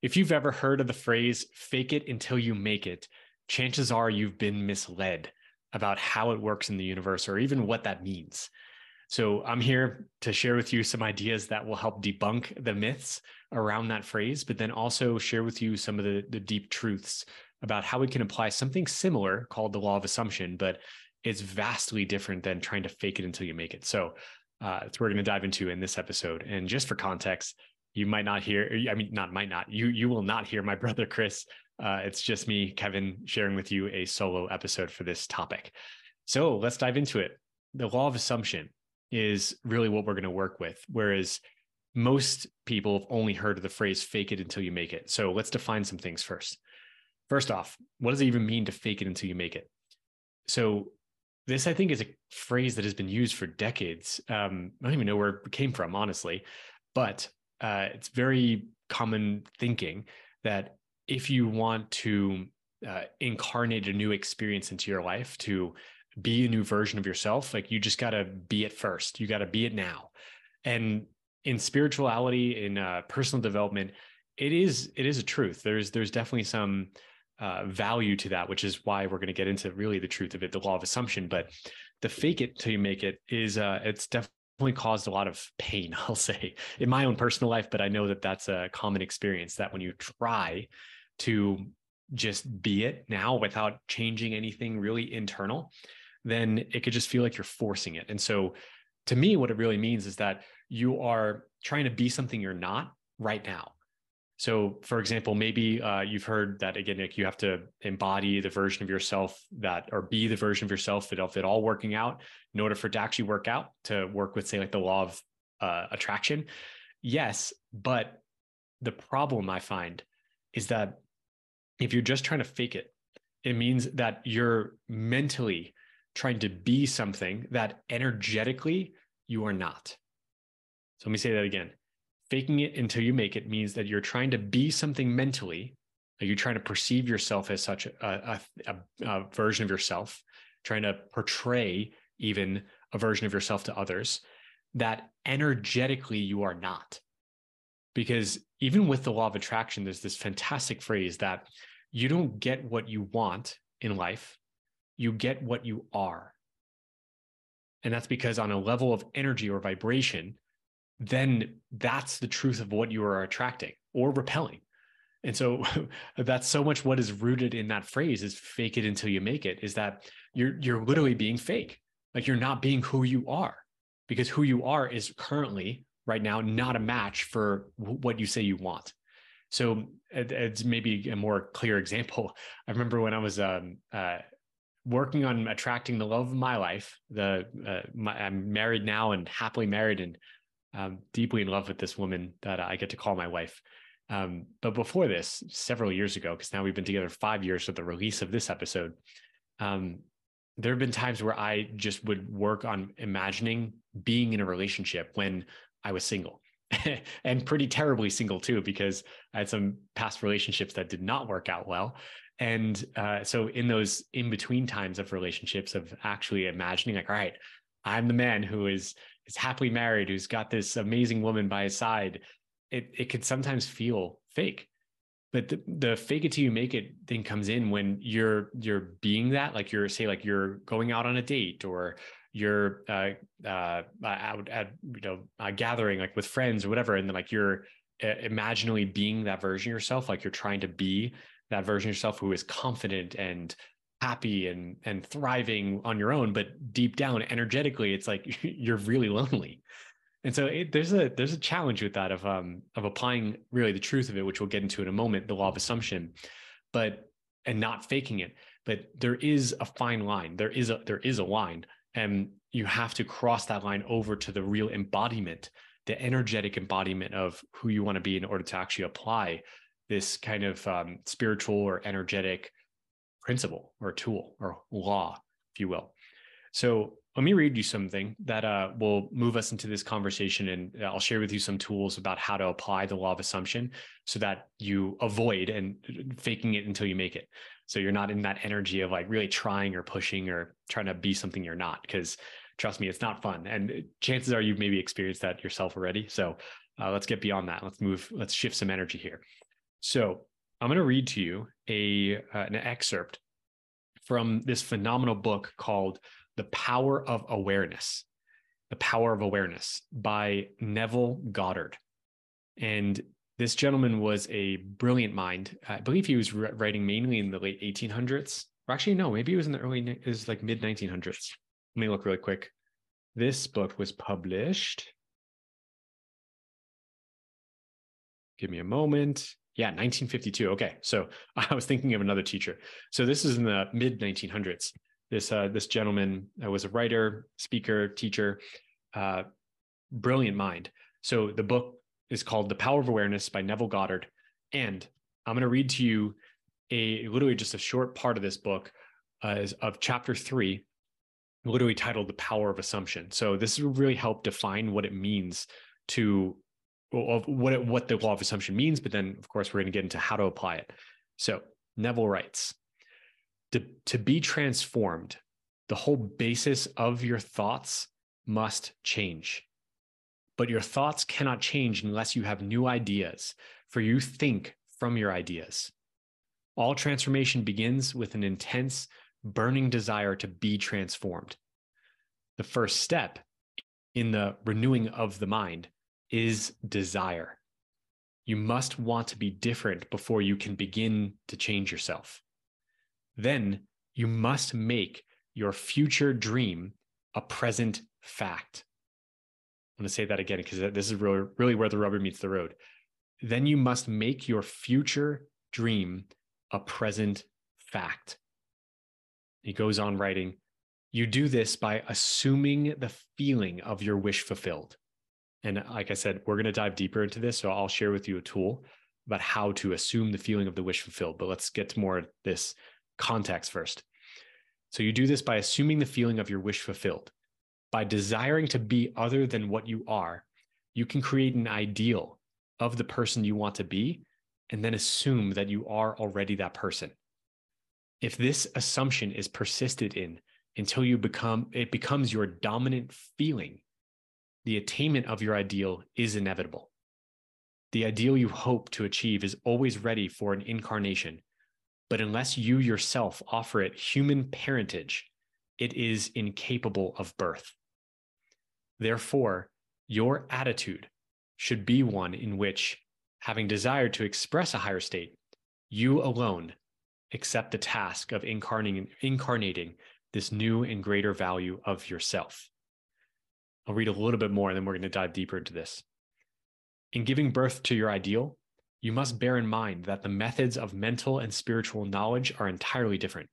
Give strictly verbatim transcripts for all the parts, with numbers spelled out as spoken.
If you've ever heard of the phrase, fake it until you make it, chances are you've been misled about how it works in the universe or even what that means. So I'm here to share with you some ideas that will help debunk the myths around that phrase, but then also share with you some of the, the deep truths about how we can apply something similar called the Law of Assumption, but it's vastly different than trying to fake it until you make it. So uh, that's what we're going to dive into in this episode. And just for context, you might not hear, I mean, not might not, you you will not hear my brother, Chris. Uh, it's just me, Kevin, sharing with you a solo episode for this topic. So let's dive into it. The Law of Assumption is really what we're going to work with, whereas most people have only heard of the phrase, fake it until you make it. So let's define some things first. First off, what does it even mean to fake it until you make it? So this, I think, is a phrase that has been used for decades. Um, I don't even know where it came from, honestly, but Uh, it's very common thinking that if you want to uh, incarnate a new experience into your life, to be a new version of yourself, like you just got to be it first. You got to be it now. And in spirituality, in uh, personal development, it is it is a truth. There's there's definitely some uh, value to that, which is why we're going to get into really the truth of it, the Law of Assumption. But the fake it till you make it is uh, it's definitely caused a lot of pain, I'll say, in my own personal life, but I know that that's a common experience, that when you try to just be it now without changing anything really internal, then it could just feel like you're forcing it. And so to me, what it really means is that you are trying to be something you're not right now. So for example, maybe uh, you've heard that, again, like you have to embody the version of yourself that, or be the version of yourself that if it all working out in order for it to actually work out, to work with, say, like the law of uh, attraction. Yes, but the problem I find is that if you're just trying to fake it, it means that you're mentally trying to be something that energetically you are not. So let me say that again. Faking it until you make it means that you're trying to be something mentally. You're trying to perceive yourself as such a, a, a version of yourself, trying to portray even a version of yourself to others that energetically you are not. Because even with the law of attraction, there's this fantastic phrase that you don't get what you want in life, you get what you are. And that's because on a level of energy or vibration, then that's the truth of what you are attracting or repelling. And so that's so much what is rooted in that phrase is fake it until you make it, is that you're you're literally being fake. Like you're not being who you are, because who you are is currently right now not a match for what you say you want. So it's maybe a more clear example. I remember when I was um, uh, working on attracting the love of my life, the uh, my, I'm married now and happily married, and I'm deeply in love with this woman that I get to call my wife. Um, but before this, several years ago, because now we've been together five years with the release of this episode, um, there have been times where I just would work on imagining being in a relationship when I was single and pretty terribly single too, because I had some past relationships that did not work out well. And uh, so in those in-between times of relationships, of actually imagining like, all right, I'm the man who is is happily married, who's got this amazing woman by his side, it it could sometimes feel fake. But the, the fake it till you make it thing comes in when you're you're being that, like you're say like you're going out on a date, or you're uh, uh, out at, you know, a gathering like with friends or whatever, and then like you're imaginally being that version of yourself, like you're trying to be that version of yourself who is confident and happy and and thriving on your own, but deep down energetically, it's like you're really lonely. And so it, there's a there's a challenge with that of um of applying really the truth of it, which we'll get into in a moment, the law of assumption, but and not faking it. But there is a fine line. There is a there is a line, and you have to cross that line over to the real embodiment the energetic embodiment of who you want to be in order to actually apply this kind of um, spiritual or energetic principle or tool or law, if you will. So let me read you something that uh, will move us into this conversation, and I'll share with you some tools about how to apply the law of assumption so that you avoid and faking it until you make it. So you're not in that energy of like really trying or pushing or trying to be something you're not, because trust me, it's not fun. And chances are you've maybe experienced that yourself already. So uh, let's get beyond that. Let's move, let's shift some energy here. So I'm going to read to you a uh, an excerpt from this phenomenal book called The Power of Awareness, The Power of Awareness by Neville Goddard. And this gentleman was a brilliant mind. I believe he was writing mainly in the late eighteen hundreds, or actually, no, maybe it was in the early, it was like mid nineteen hundreds. Let me look really quick. This book was published. Give me a moment. Yeah, nineteen fifty-two. Okay. So I was thinking of another teacher. So this is in the mid nineteen hundreds. This uh, this gentleman was a writer, speaker, teacher, uh, brilliant mind. So the book is called The Power of Awareness by Neville Goddard. And I'm going to read to you a literally just a short part of this book uh, is of chapter three, literally titled The Power of Assumption. So this will really help define what it means to of what, it, what the law of assumption means. But then, of course, we're going to get into how to apply it. So Neville writes, To, to be transformed, the whole basis of your thoughts must change. But your thoughts cannot change unless you have new ideas, for you think from your ideas. All transformation begins with an intense, burning desire to be transformed. The first step in the renewing of the mind is desire. You must want to be different before you can begin to change yourself. Then you must make your future dream a present fact. I'm going to say that again, because this is really, really where the rubber meets the road. Then you must make your future dream a present fact. He goes on writing, you do this by assuming the feeling of your wish fulfilled. And like I said, we're going to dive deeper into this. So I'll share with you a tool about how to assume the feeling of the wish fulfilled. But let's get to more of this context first. So you do this by assuming the feeling of your wish fulfilled. By desiring to be other than what you are, you can create an ideal of the person you want to be, and then assume that you are already that person. If this assumption is persisted in until you become, it becomes your dominant feeling, the attainment of your ideal is inevitable. The ideal you hope to achieve is always ready for an incarnation, but unless you yourself offer it human parentage, it is incapable of birth. Therefore, your attitude should be one in which, having desired to express a higher state, you alone accept the task of incarnating, incarnating this new and greater value of yourself. I'll read a little bit more, and then we're going to dive deeper into this. In giving birth to your ideal, you must bear in mind that the methods of mental and spiritual knowledge are entirely different.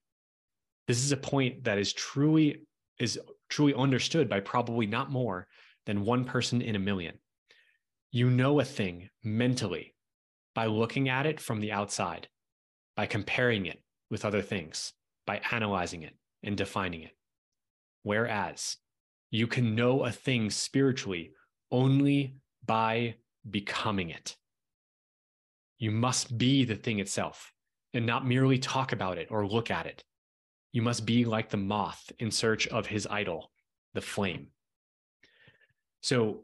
This is a point that is truly, is truly understood by probably not more than one person in a million. You know a thing mentally by looking at it from the outside, by comparing it with other things, by analyzing it and defining it. Whereas you can know a thing spiritually only by becoming it. You must be the thing itself and not merely talk about it or look at it. You must be like the moth in search of his idol, the flame. So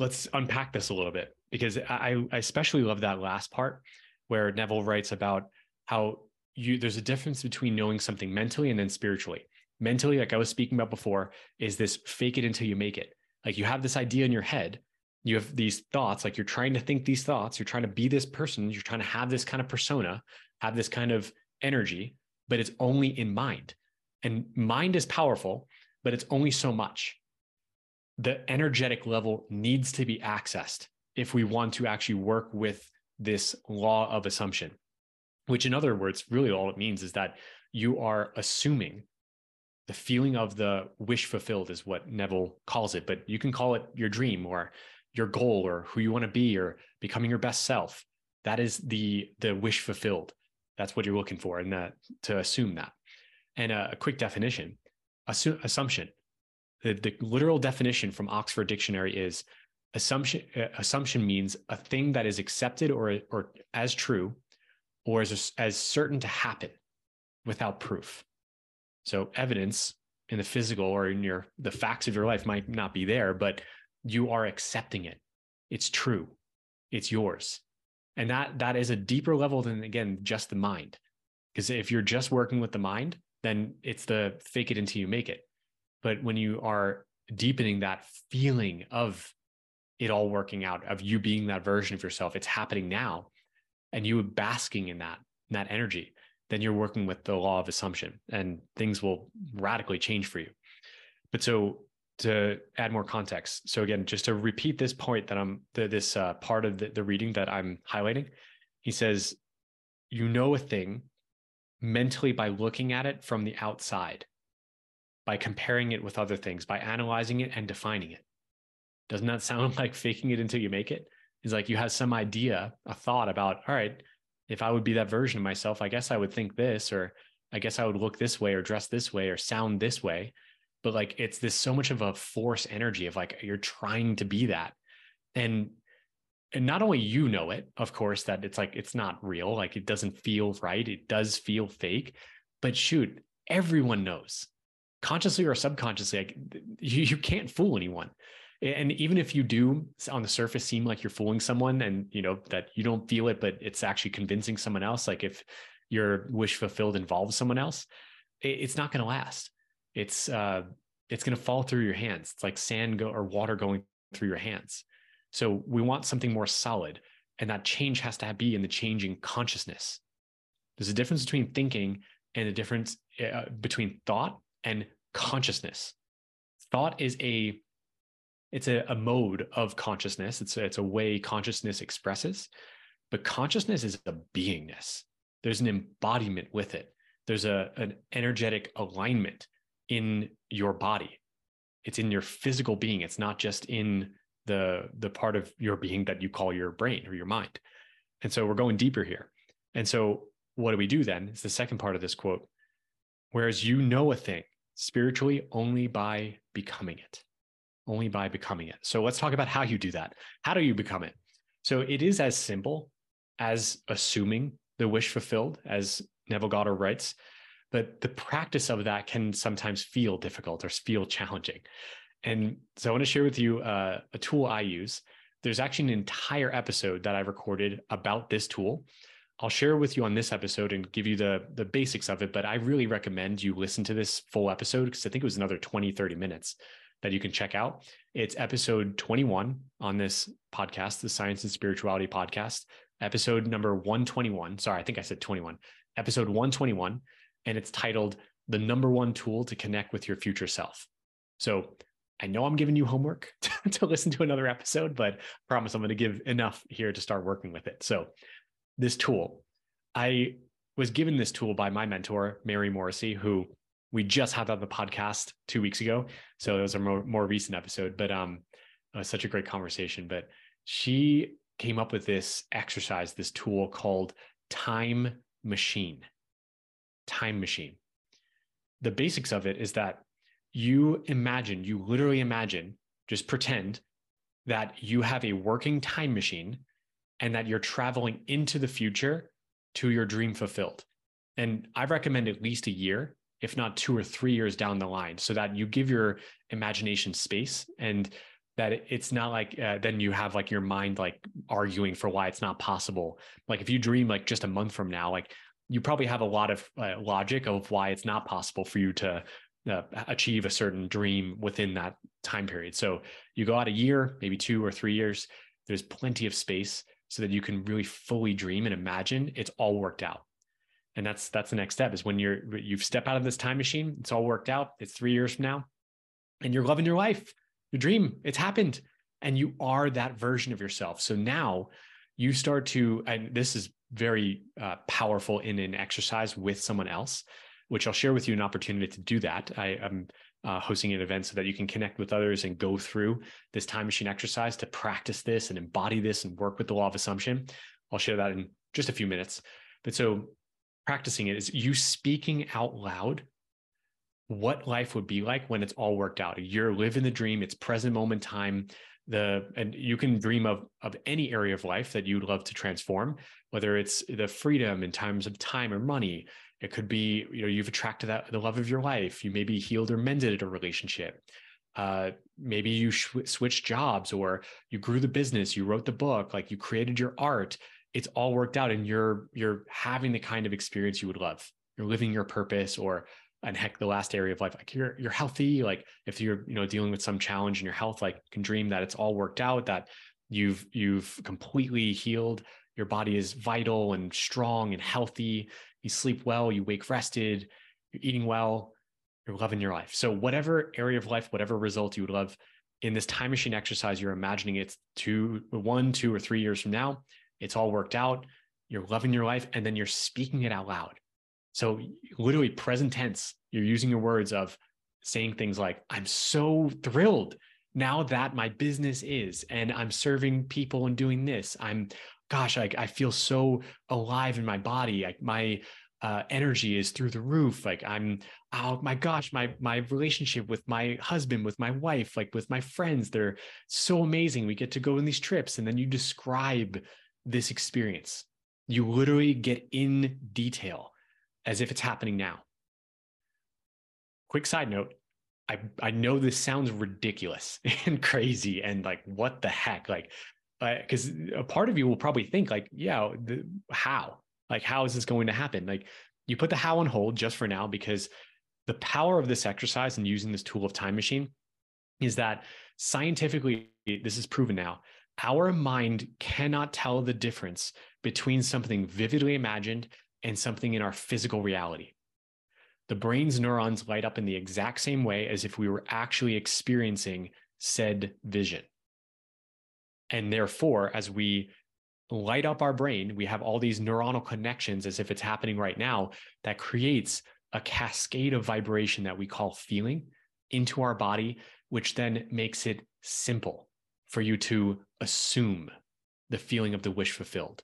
let's unpack this a little bit, because I, I especially love that last part where Neville writes about how you, there's a difference between knowing something mentally and then spiritually. Mentally, like I was speaking about before, is this fake it until you make it. Like you have this idea in your head. You have these thoughts, like you're trying to think these thoughts, you're trying to be this person, you're trying to have this kind of persona, have this kind of energy, but it's only in mind. And mind is powerful, but it's only so much. The energetic level needs to be accessed if we want to actually work with this law of assumption, which in other words, really all it means is that you are assuming the feeling of the wish fulfilled is what Neville calls it, but you can call it your dream or your goal or who you want to be or becoming your best self. That is the, the wish fulfilled. That's what you're looking for, and that, to assume that. And a, a quick definition, assu- assumption. The, the literal definition from Oxford Dictionary is assumption. Uh, assumption means a thing that is accepted or, or as true or as, as certain to happen without proof. So evidence in the physical or in your the facts of your life might not be there, but you are accepting it. It's true. It's yours. And that that is a deeper level than, again, just the mind. Because if you're just working with the mind, then it's the fake it until you make it. But when you are deepening that feeling of it all working out, of you being that version of yourself, it's happening now, and you basking in that, in that energy, then you're working with the law of assumption, and things will radically change for you. But so to add more context, so again, just to repeat this point that I'm, this uh, part of the, the reading that I'm highlighting, he says, you know a thing mentally by looking at it from the outside, by comparing it with other things, by analyzing it and defining it. Doesn't that sound like faking it until you make it? It's like you have some idea, a thought about, all right, if I would be that version of myself, I guess I would think this, or I guess I would look this way or dress this way or sound this way. But like, it's this so much of a force energy of like, you're trying to be that. And, and not only, you know it, of course, that it's like, it's not real. Like it doesn't feel right. It does feel fake, but shoot, everyone knows, consciously or subconsciously, like you, you can't fool anyone. And even if you do on the surface seem like you're fooling someone, and you know that you don't feel it, but it's actually convincing someone else. Like if your wish fulfilled involves someone else, it's not going to last. It's uh, it's going to fall through your hands. It's like sand go- or water going through your hands. So we want something more solid, and that change has to be in the changing consciousness. There's a difference between thinking and the difference uh, between thought and consciousness. Thought is a It's a, a mode of consciousness. It's a, it's a way consciousness expresses, but consciousness is a beingness. There's an embodiment with it. There's a, an energetic alignment in your body. It's in your physical being. It's not just in the, the part of your being that you call your brain or your mind. And so we're going deeper here. And so what do we do then? It's the second part of this quote. Whereas you know a thing spiritually only by becoming it. only by becoming it. So let's talk about how you do that. How do you become it? So it is as simple as assuming the wish fulfilled, as Neville Goddard writes, but the practice of that can sometimes feel difficult or feel challenging. And so I want to share with you uh, a tool I use. There's actually an entire episode that I recorded about this tool. I'll share with you on this episode and give you the, the basics of it, but I really recommend you listen to this full episode because I think it was another twenty, thirty minutes that you can check out. It's episode twenty-one on this podcast, the Science and Spirituality Podcast, episode number one twenty-one. Sorry, I think I said twenty-one, episode one twenty-one. And it's titled The Number One Tool to Connect with Your Future Self. So I know I'm giving you homework to, to listen to another episode, but I promise I'm going to give enough here to start working with it. So this tool, I was given this tool by my mentor, Mary Morrissey, who we just had on the podcast two weeks ago. So it was a more, more recent episode, but um, it was such a great conversation. But she came up with this exercise, this tool called Time Machine. Time Machine. The basics of it is that you imagine, you literally imagine, just pretend that you have a working time machine and that you're traveling into the future to your dream fulfilled. And I recommend at least a year, if not two or three years down the line, so that you give your imagination space and that it's not like, uh, then you have like your mind, like arguing for why it's not possible. Like if you dream like just a month from now, like you probably have a lot of uh, logic of why it's not possible for you to uh, achieve a certain dream within that time period. So you go out a year, maybe two or three years, there's plenty of space so that you can really fully dream and imagine it's all worked out. And that's, that's the next step is when you're, you've stepped out of this time machine, it's all worked out. It's three years from now and you're loving your life, your dream, it's happened. And you are that version of yourself. So now you start to, and this is very uh, powerful in an exercise with someone else. which I'll share with you an opportunity to do that. I am uh, hosting an event so that you can connect with others and go through this time machine exercise to practice this and embody this and work with the law of assumption. I'll share that in just a few minutes. But so practicing it is you speaking out loud what life would be like when it's all worked out. You're living the dream. It's present moment time. The, and you can dream of, of any area of life that you'd love to transform, whether it's the freedom in times of time or money. It could be, you know, you've attracted that, the love of your life. You maybe healed or mended a relationship. Uh, maybe you sh- switched jobs, or you grew the business, you wrote the book, like you created your art. It's all worked out and you're, you're having the kind of experience you would love. You're living your purpose, or and heck, the last area of life, like you're, you're healthy. Like if you're, you know, dealing with some challenge in your health, like you can dream that it's all worked out, that you've, you've completely healed. Your body is vital and strong and healthy. You sleep well, you wake rested, you're eating well, you're loving your life. So whatever area of life, whatever result you would love in this time machine exercise, you're imagining it's two, one, two, or three years from now, it's all worked out. You're loving your life. And then you're speaking it out loud. So literally present tense, you're using your words of saying things like, I'm so thrilled now that my business is, and I'm serving people and doing this. I'm, gosh, I, I feel so alive in my body. I, my uh, energy is through the roof. Like I'm, oh my gosh, my, my relationship with my husband, with my wife, like with my friends, they're so amazing. We get to go on these trips. And then you describe this experience. You literally get in detail as if it's happening now. Quick side note, I, I know this sounds ridiculous and crazy and like, what the heck? Like, because uh, a part of you will probably think like, yeah, the, how? Like, how is this going to happen? Like, you put the how on hold just for now, because the power of this exercise and using this tool of time machine is that scientifically, this is proven now, our mind cannot tell the difference between something vividly imagined and something in our physical reality. The brain's neurons light up in the exact same way as if we were actually experiencing said vision. And therefore, as we light up our brain, we have all these neuronal connections as if it's happening right now that creates a cascade of vibration that we call feeling into our body, which then makes it simple for you to assume the feeling of the wish fulfilled.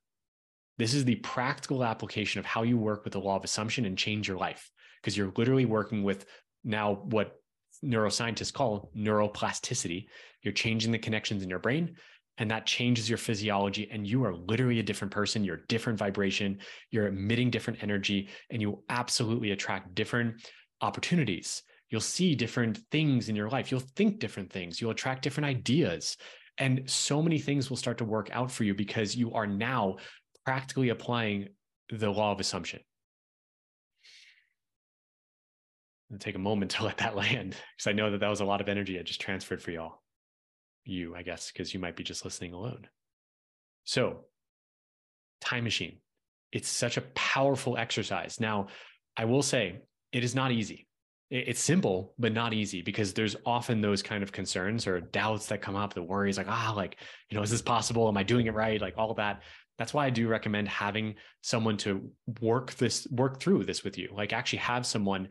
This is the practical application of how you work with the law of assumption and change your life, because you're literally working with now what neuroscientists call neuroplasticity. You're changing the connections in your brain, and that changes your physiology, and you are literally a different person. You're a different vibration. You're emitting different energy, and you absolutely attract different opportunities. You'll see different things in your life. You'll think different things. You'll attract different ideas, and so many things will start to work out for you because you are now practically applying the law of assumption. I'll take a moment to let that land, because I know that that was a lot of energy I just transferred for y'all. You, I guess, because you might be just listening alone. So, time machine. It's such a powerful exercise. Now, I will say it is not easy. It's simple, but not easy, because there's often those kind of concerns or doubts that come up, the worries like, ah, like, you know, is this possible? Am I doing it right? Like all of that. That's why I do recommend having someone to work this, work through this with you. Like actually have someone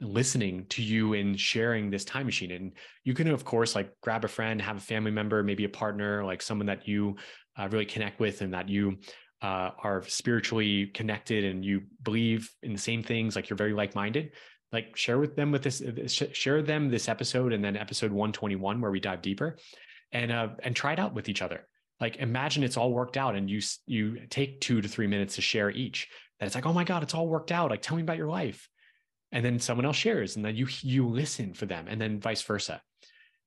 listening to you and sharing this time machine. And you can, of course, like grab a friend, have a family member, maybe a partner, like someone that you uh, really connect with and that you uh, are spiritually connected and you believe in the same things, like you're very like-minded. Like share with them with this, share them this episode and then episode one twenty-one where we dive deeper, and uh, and try it out with each other. Like imagine it's all worked out and you you take two to three minutes to share each. That it's like, oh my God, it's all worked out. Like tell me about your life. And then someone else shares and then you you listen for them and then vice versa.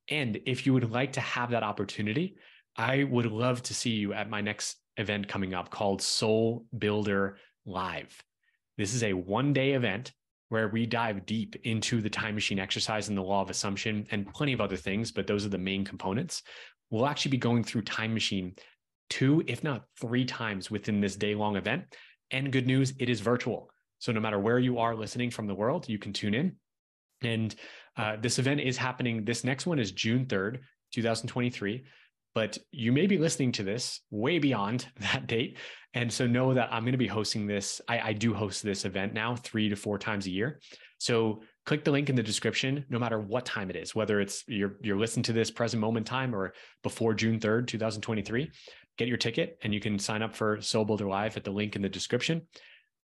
And if you would like to have that opportunity, I would love to see you at my next event coming up called Soul Builder Live. This is a one-day event where we dive deep into the time machine exercise and the law of assumption and plenty of other things, but those are the main components. We'll actually be going through time machine two, if not three times within this day-long event. And good news, it is virtual. So no matter where you are listening from the world, you can tune in. And uh, this event is happening. This next one is June third, two thousand twenty-three. but you may be listening to this way beyond that date. And so know that I'm going to be hosting this. I, I do host this event now three to four times a year. So click the link in the description, no matter what time it is, whether it's you're, you're listening to this present moment time or before June third, two thousand twenty-three, get your ticket and you can sign up for Soul Builder Live at the link in the description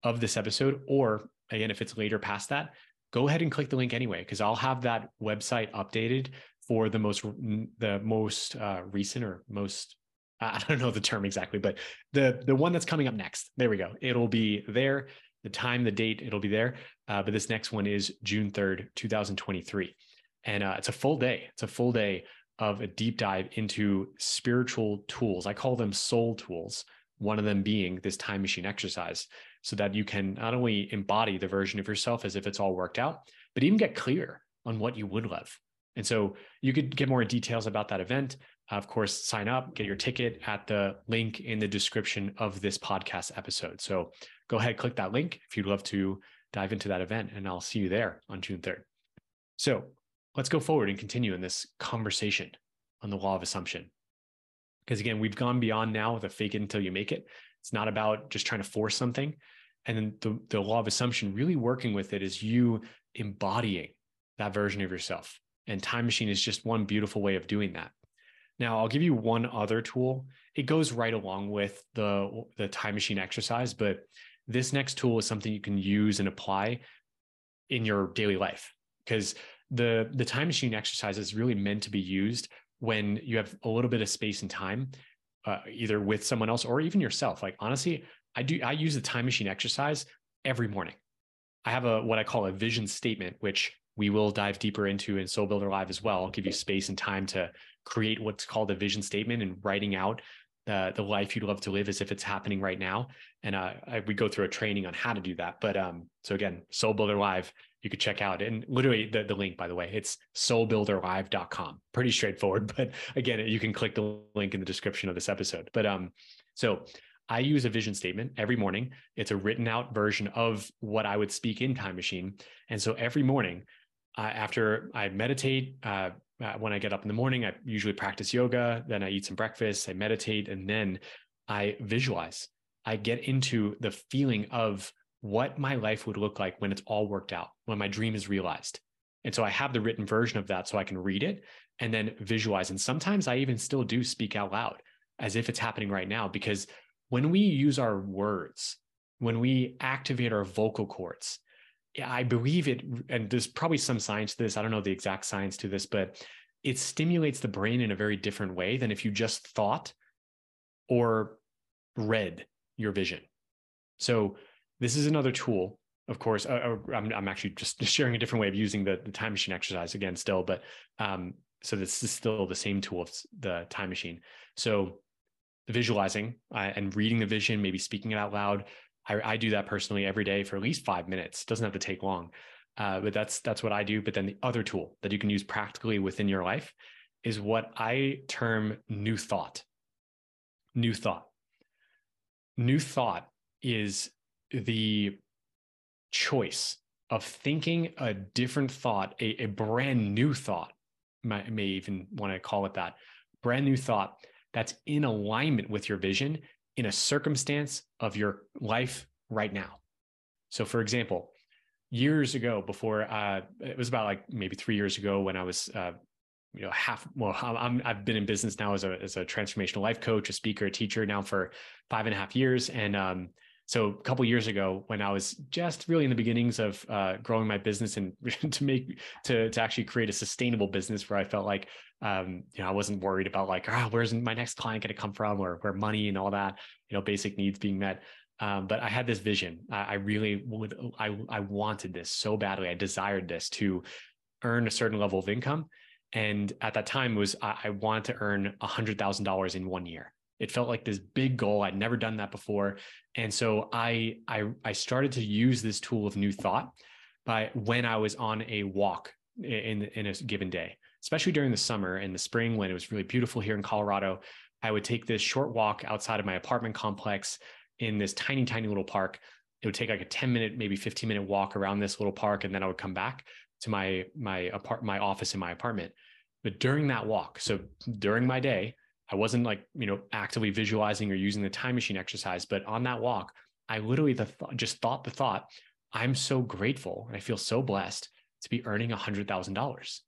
of this episode. Or again, if it's later past that, go ahead and click the link anyway, because I'll have that website updated for the most, the most uh, recent or most, I don't know the term exactly, but the, the one that's coming up next, there we go. It'll be there, the time, the date, it'll be there. Uh, but this next one is June third, two thousand twenty-three. And uh, it's a full day. It's a full day of a deep dive into spiritual tools. I call them soul tools, one of them being this time machine exercise, so that you can not only embody the version of yourself as if it's all worked out, but even get clear on what you would love. And so you could get more details about that event. Of course, sign up, get your ticket at the link in the description of this podcast episode. So go ahead, click that link if you'd love to dive into that event, and I'll see you there on June third. So let's go forward and continue in this conversation on the law of assumption. Because again, we've gone beyond now the fake it until you make it. It's not about just trying to force something. And then the, the law of assumption, really working with it is you embodying that version of yourself. And Time Machine is just one beautiful way of doing that. Now, I'll give you one other tool. It goes right along with the, the Time Machine exercise, but this next tool is something you can use and apply in your daily life, because the, the Time Machine exercise is really meant to be used when you have a little bit of space and time, uh, either with someone else or even yourself. Like, honestly, I do, I use the Time Machine exercise every morning. I have a, what I call a vision statement, which we will dive deeper into in Soul Builder Live as well. I'll give you space and time to create what's called a vision statement and writing out uh, the life you'd love to live as if it's happening right now. And uh, I, we go through a training on how to do that. But um, so again, Soul Builder Live, you could check out. And literally the, the link, by the way, it's soul builder live dot com. Pretty straightforward. But again, you can click the link in the description of this episode. But um, so I use a vision statement every morning. It's a written out version of what I would speak in Time Machine. And so every morning, Uh, after I meditate, uh, uh, when I get up in the morning, I usually practice yoga, then I eat some breakfast, I meditate, and then I visualize. I get into the feeling of what my life would look like when it's all worked out, when my dream is realized. And so I have the written version of that so I can read it and then visualize. And sometimes I even still do speak out loud as if it's happening right now, because when we use our words, when we activate our vocal cords, I believe it, and there's probably some science to this, I don't know the exact science to this, but it stimulates the brain in a very different way than if you just thought or read your vision. So this is another tool, of course. Uh, I'm, I'm actually just sharing a different way of using the, the Time Machine exercise again still, but um, so this is still the same tool of the Time Machine. So visualizing uh, and reading the vision, maybe speaking it out loud, I, I do that personally every day for at least five minutes. It doesn't have to take long, uh, but that's that's what I do. But then the other tool that you can use practically within your life is what I term new thought. New thought. New thought is the choice of thinking a different thought, a, a brand new thought. I may even want to call it that. Brand new thought that's in alignment with your vision in a circumstance of your life right now. So for example, years ago before, uh, it was about like maybe three years ago when I was, uh, you know, half, well, I'm, I've been in business now as a, as a transformational life coach, a speaker, a teacher now for five and a half years. And um, so a couple of years ago when I was just really in the beginnings of uh, growing my business and to make, to, to actually create a sustainable business where I felt like Um, you know, I wasn't worried about like, ah, oh, where's my next client going to come from, or where money and all that, you know, basic needs being met. Um, but I had this vision. I, I really would, I, I wanted this so badly. I desired this to earn a certain level of income. And at that time was, I, I wanted to earn a hundred thousand dollars in one year. It felt like this big goal. I'd never done that before. And so I, I, I started to use this tool of new thought by when I was on a walk in, in a given day. Especially during the summer and the spring when it was really beautiful here in Colorado, I would take this short walk outside of my apartment complex in this tiny, tiny little park. It would take like a ten minute, maybe fifteen minute walk around this little park. And then I would come back to my, my, apart- my office in my apartment. But during that walk, so during my day, I wasn't like, you know, actively visualizing or using the time machine exercise, but on that walk, I literally the th- just thought the thought, I'm so grateful and I feel so blessed to be earning one hundred thousand dollars.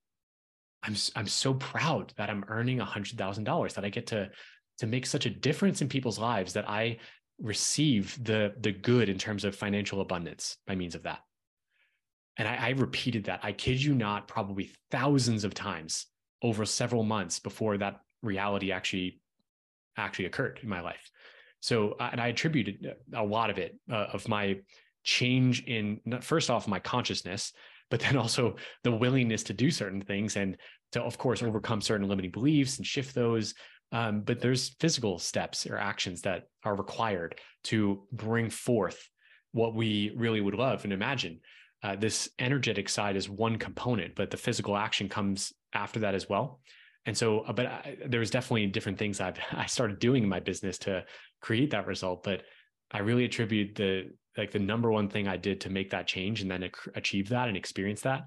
I'm I'm so proud that I'm earning one hundred thousand dollars, that I get to to make such a difference in people's lives, that I receive the the good in terms of financial abundance by means of that. And I, I repeated that, I kid you not, probably thousands of times over several months before that reality actually actually occurred in my life. So, and I attributed a lot of it uh, of my change in, first off, my consciousness, but then also the willingness to do certain things and to, of course, overcome certain limiting beliefs and shift those. Um, but there's physical steps or actions that are required to bring forth what we really would love and imagine. Uh, this energetic side is one component, but the physical action comes after that as well. And so, but I, there was definitely different things I've I started doing in my business to create that result. But I really attribute the like the number one thing I did to make that change and then ac- achieve that and experience that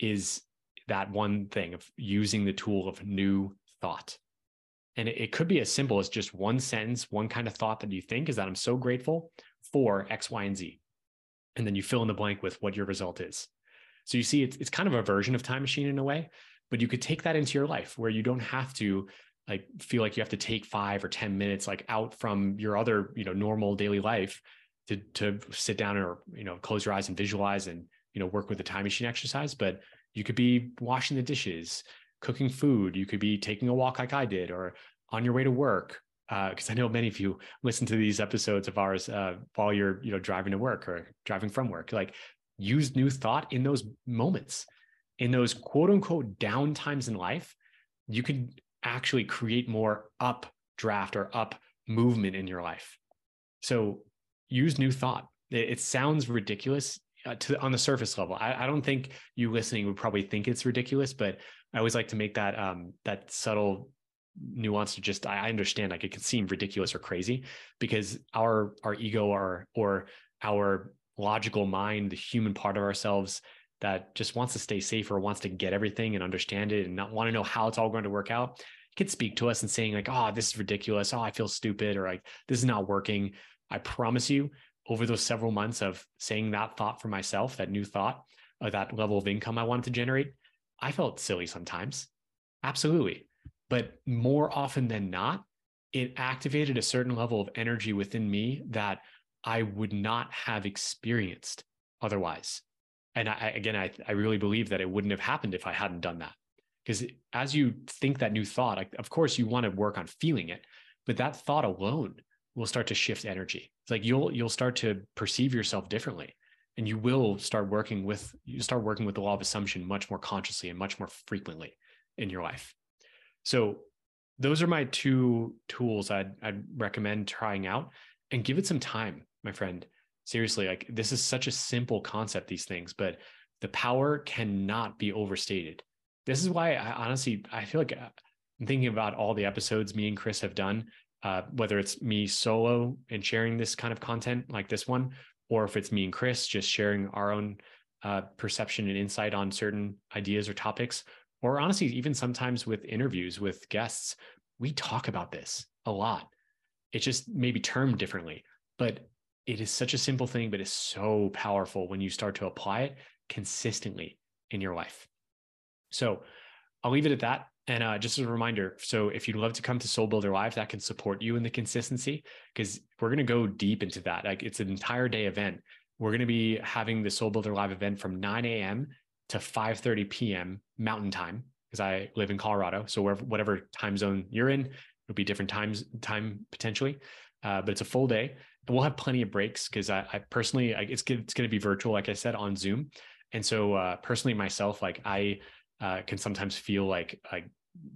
is that one thing of using the tool of new thought. And it, it could be as simple as just one sentence, one kind of thought that you think is that I'm so grateful for X, Y, and Z. And then you fill in the blank with what your result is. So you see, it's it's kind of a version of Time Machine in a way, but you could take that into your life where you don't have to like feel like you have to take five or ten minutes like out from your other, you know, normal daily life to to sit down or, you know, close your eyes and visualize and, you know, work with the Time Machine exercise. But you could be washing the dishes, cooking food. You could be taking a walk like I did, or on your way to work. Because uh, I know many of you listen to these episodes of ours uh, while you're, you know, driving to work or driving from work. Like, use new thought in those moments, in those quote unquote down times in life. You can actually create more updraft or up movement in your life. So use new thought. It, it sounds ridiculous uh, to on the surface level. I, I don't think you listening would probably think it's ridiculous, but I always like to make that um, that subtle nuance to just, I understand like it can seem ridiculous or crazy because our, our ego or, or our logical mind, the human part of ourselves that just wants to stay safe or wants to get everything and understand it and not want to know how it's all going to work out, can speak to us and saying like, oh, this is ridiculous. Oh, I feel stupid. Or like, this is not working. I promise you, over those several months of saying that thought for myself, that new thought or that level of income I wanted to generate, I felt silly sometimes. Absolutely. But more often than not, it activated a certain level of energy within me that I would not have experienced otherwise. And I, again, I, I really believe that it wouldn't have happened if I hadn't done that. Because as you think that new thought, of course, you want to work on feeling it, but that thought alone will start to shift energy. It's like you'll you'll start to perceive yourself differently, and you will start working with you start working with the law of assumption much more consciously and much more frequently in your life. So those are my two tools I'd, I'd recommend trying out, and give it some time, my friend. Seriously, like this is such a simple concept, these things, but the power cannot be overstated. This is why I honestly, I feel like I'm thinking about all the episodes me and Chris have done, uh, whether it's me solo and sharing this kind of content like this one, or if it's me and Chris just sharing our own uh, perception and insight on certain ideas or topics. Or honestly, even sometimes with interviews with guests, we talk about this a lot. It's just maybe termed differently, but it is such a simple thing, but it's so powerful when you start to apply it consistently in your life. So I'll leave it at that. And uh, just as a reminder, so if you'd love to come to Soul Builder Live, that can support you in the consistency, because we're going to go deep into that. Like, it's an entire day event. We're going to be having the Soul Builder Live event from nine a.m. to five thirty p.m. Mountain Time, because I live in Colorado. So wherever, whatever time zone you're in, it'll be different times, time potentially, uh, but it's a full day. And we'll have plenty of breaks because I, I personally, I, it's, it's going to be virtual, like I said, on Zoom. And so uh, personally myself, like I uh, can sometimes feel like, like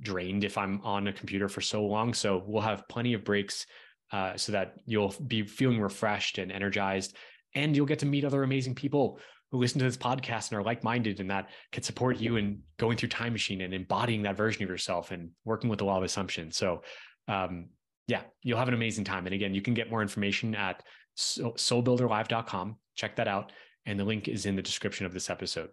drained if I'm on a computer for so long. So we'll have plenty of breaks uh, so that you'll be feeling refreshed and energized, and you'll get to meet other amazing people who listen to this podcast and are like-minded, and that can support you in going through Time Machine and embodying that version of yourself and working with the law of assumption. So, um, yeah, you'll have an amazing time. And again, you can get more information at soul builder live dot com. Check that out, and the link is in the description of this episode.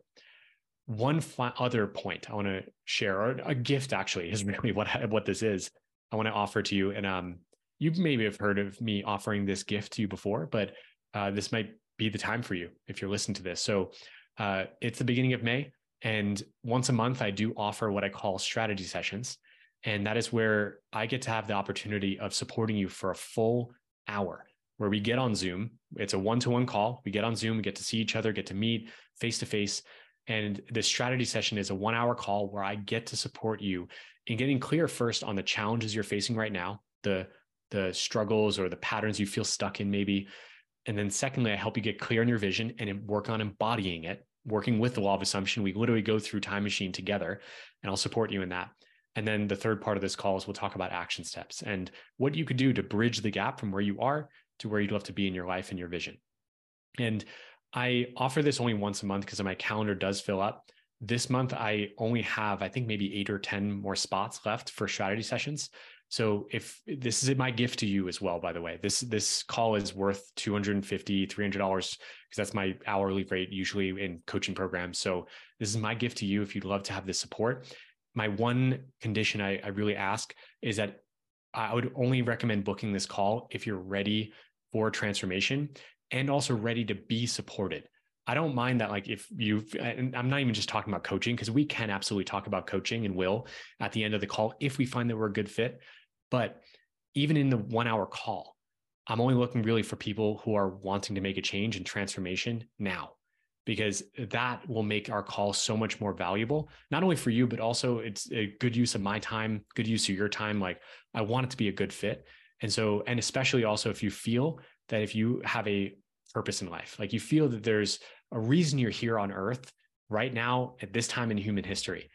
One fi- other point I want to share, or a gift actually, is really what what this is. I want to offer to you. And um, you maybe have heard of me offering this gift to you before, but uh, this might be the time for you if you're listening to this. So uh, it's the beginning of May. And once a month, I do offer what I call strategy sessions. And that is where I get to have the opportunity of supporting you for a full hour, where we get on Zoom. It's a one-to-one call. We get on Zoom, we get to see each other, get to meet face-to-face. And the strategy session is a one-hour call where I get to support you in getting clear first on the challenges you're facing right now, the, the struggles or the patterns you feel stuck in maybe. And then secondly, I help you get clear on your vision and work on embodying it, working with the Law of Assumption. We literally go through Time Machine together, and I'll support you in that. And then the third part of this call is we'll talk about action steps and what you could do to bridge the gap from where you are to where you'd love to be in your life and your vision. And I offer this only once a month because my calendar does fill up. This month, I only have, I think, maybe eight or ten more spots left for strategy sessions. So if this is my gift to you as well, by the way, this, this call is worth two hundred fifty dollars, three hundred dollars, because that's my hourly rate usually in coaching programs. So this is my gift to you if you'd love to have this support. My one condition I, I really ask is that I would only recommend booking this call if you're ready for transformation and also ready to be supported. I don't mind that, like, if you, and I'm not even just talking about coaching, because we can absolutely talk about coaching and will at the end of the call if we find that we're a good fit. But even in the one hour call, I'm only looking really for people who are wanting to make a change and transformation now, because that will make our call so much more valuable, not only for you, but also it's a good use of my time, good use of your time. Like, I want it to be a good fit. And so, and especially also if you feel that if you have a purpose in life, like you feel that there's a reason you're here on earth right now at this time in human history.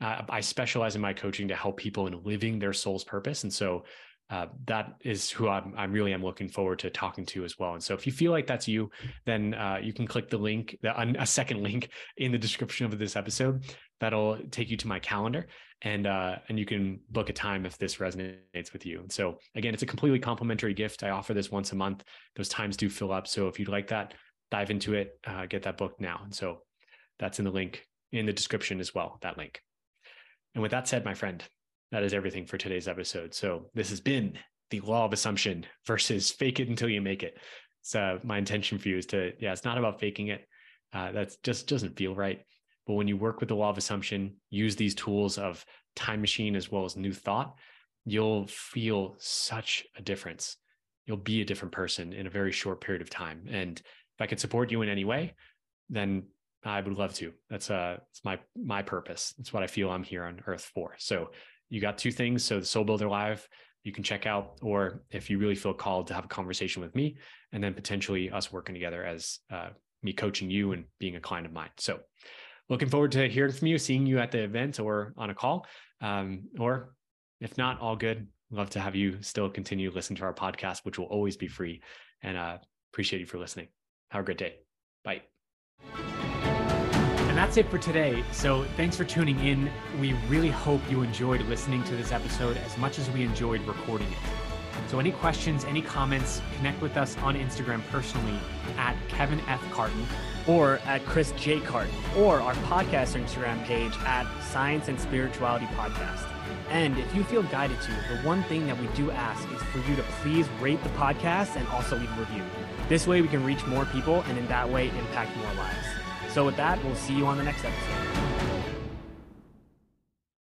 Uh, I specialize in my coaching to help people in living their soul's purpose. And so uh, that is who I'm, I'm really am looking forward to talking to as well. And so if you feel like that's you, then uh, you can click the link, the, a second link in the description of this episode. That'll take you to my calendar, and uh, and you can book a time if this resonates with you. And so again, it's a completely complimentary gift. I offer this once a month. Those times do fill up. So if you'd like that, dive into it, uh, get that booked now. And so that's in the link in the description as well, that link. And with that said, my friend, that is everything for today's episode. So this has been the Law of Assumption versus fake it until you make it. So my intention for you is to, yeah, it's not about faking it. Uh, that's just doesn't feel right. But when you work with the Law of Assumption, use these tools of Time Machine as well as New Thought, you'll feel such a difference. You'll be a different person in a very short period of time. And if I could support you in any way, then I would love to. That's uh, it's my my purpose. That's what I feel I'm here on earth for. So you got two things. So the Soul Builder Live, you can check out, or if you really feel called to have a conversation with me, and then potentially us working together as uh, me coaching you and being a client of mine. So looking forward to hearing from you, seeing you at the event or on a call, um, or if not, all good. Love to have you still continue to listen to our podcast, which will always be free, and uh, appreciate you for listening. Have a great day. Bye. And that's it for today. So thanks for tuning in. We really hope you enjoyed listening to this episode as much as we enjoyed recording it. So any questions, any comments, connect with us on Instagram personally at Kevin F. Carton, or at Chris J. Carton, or our podcast Instagram page at Science and Spirituality Podcast. And if you feel guided to, the one thing that we do ask is for you to please rate the podcast and also leave a review. This way we can reach more people, and in that way impact more lives. So with that, we'll see you on the next episode.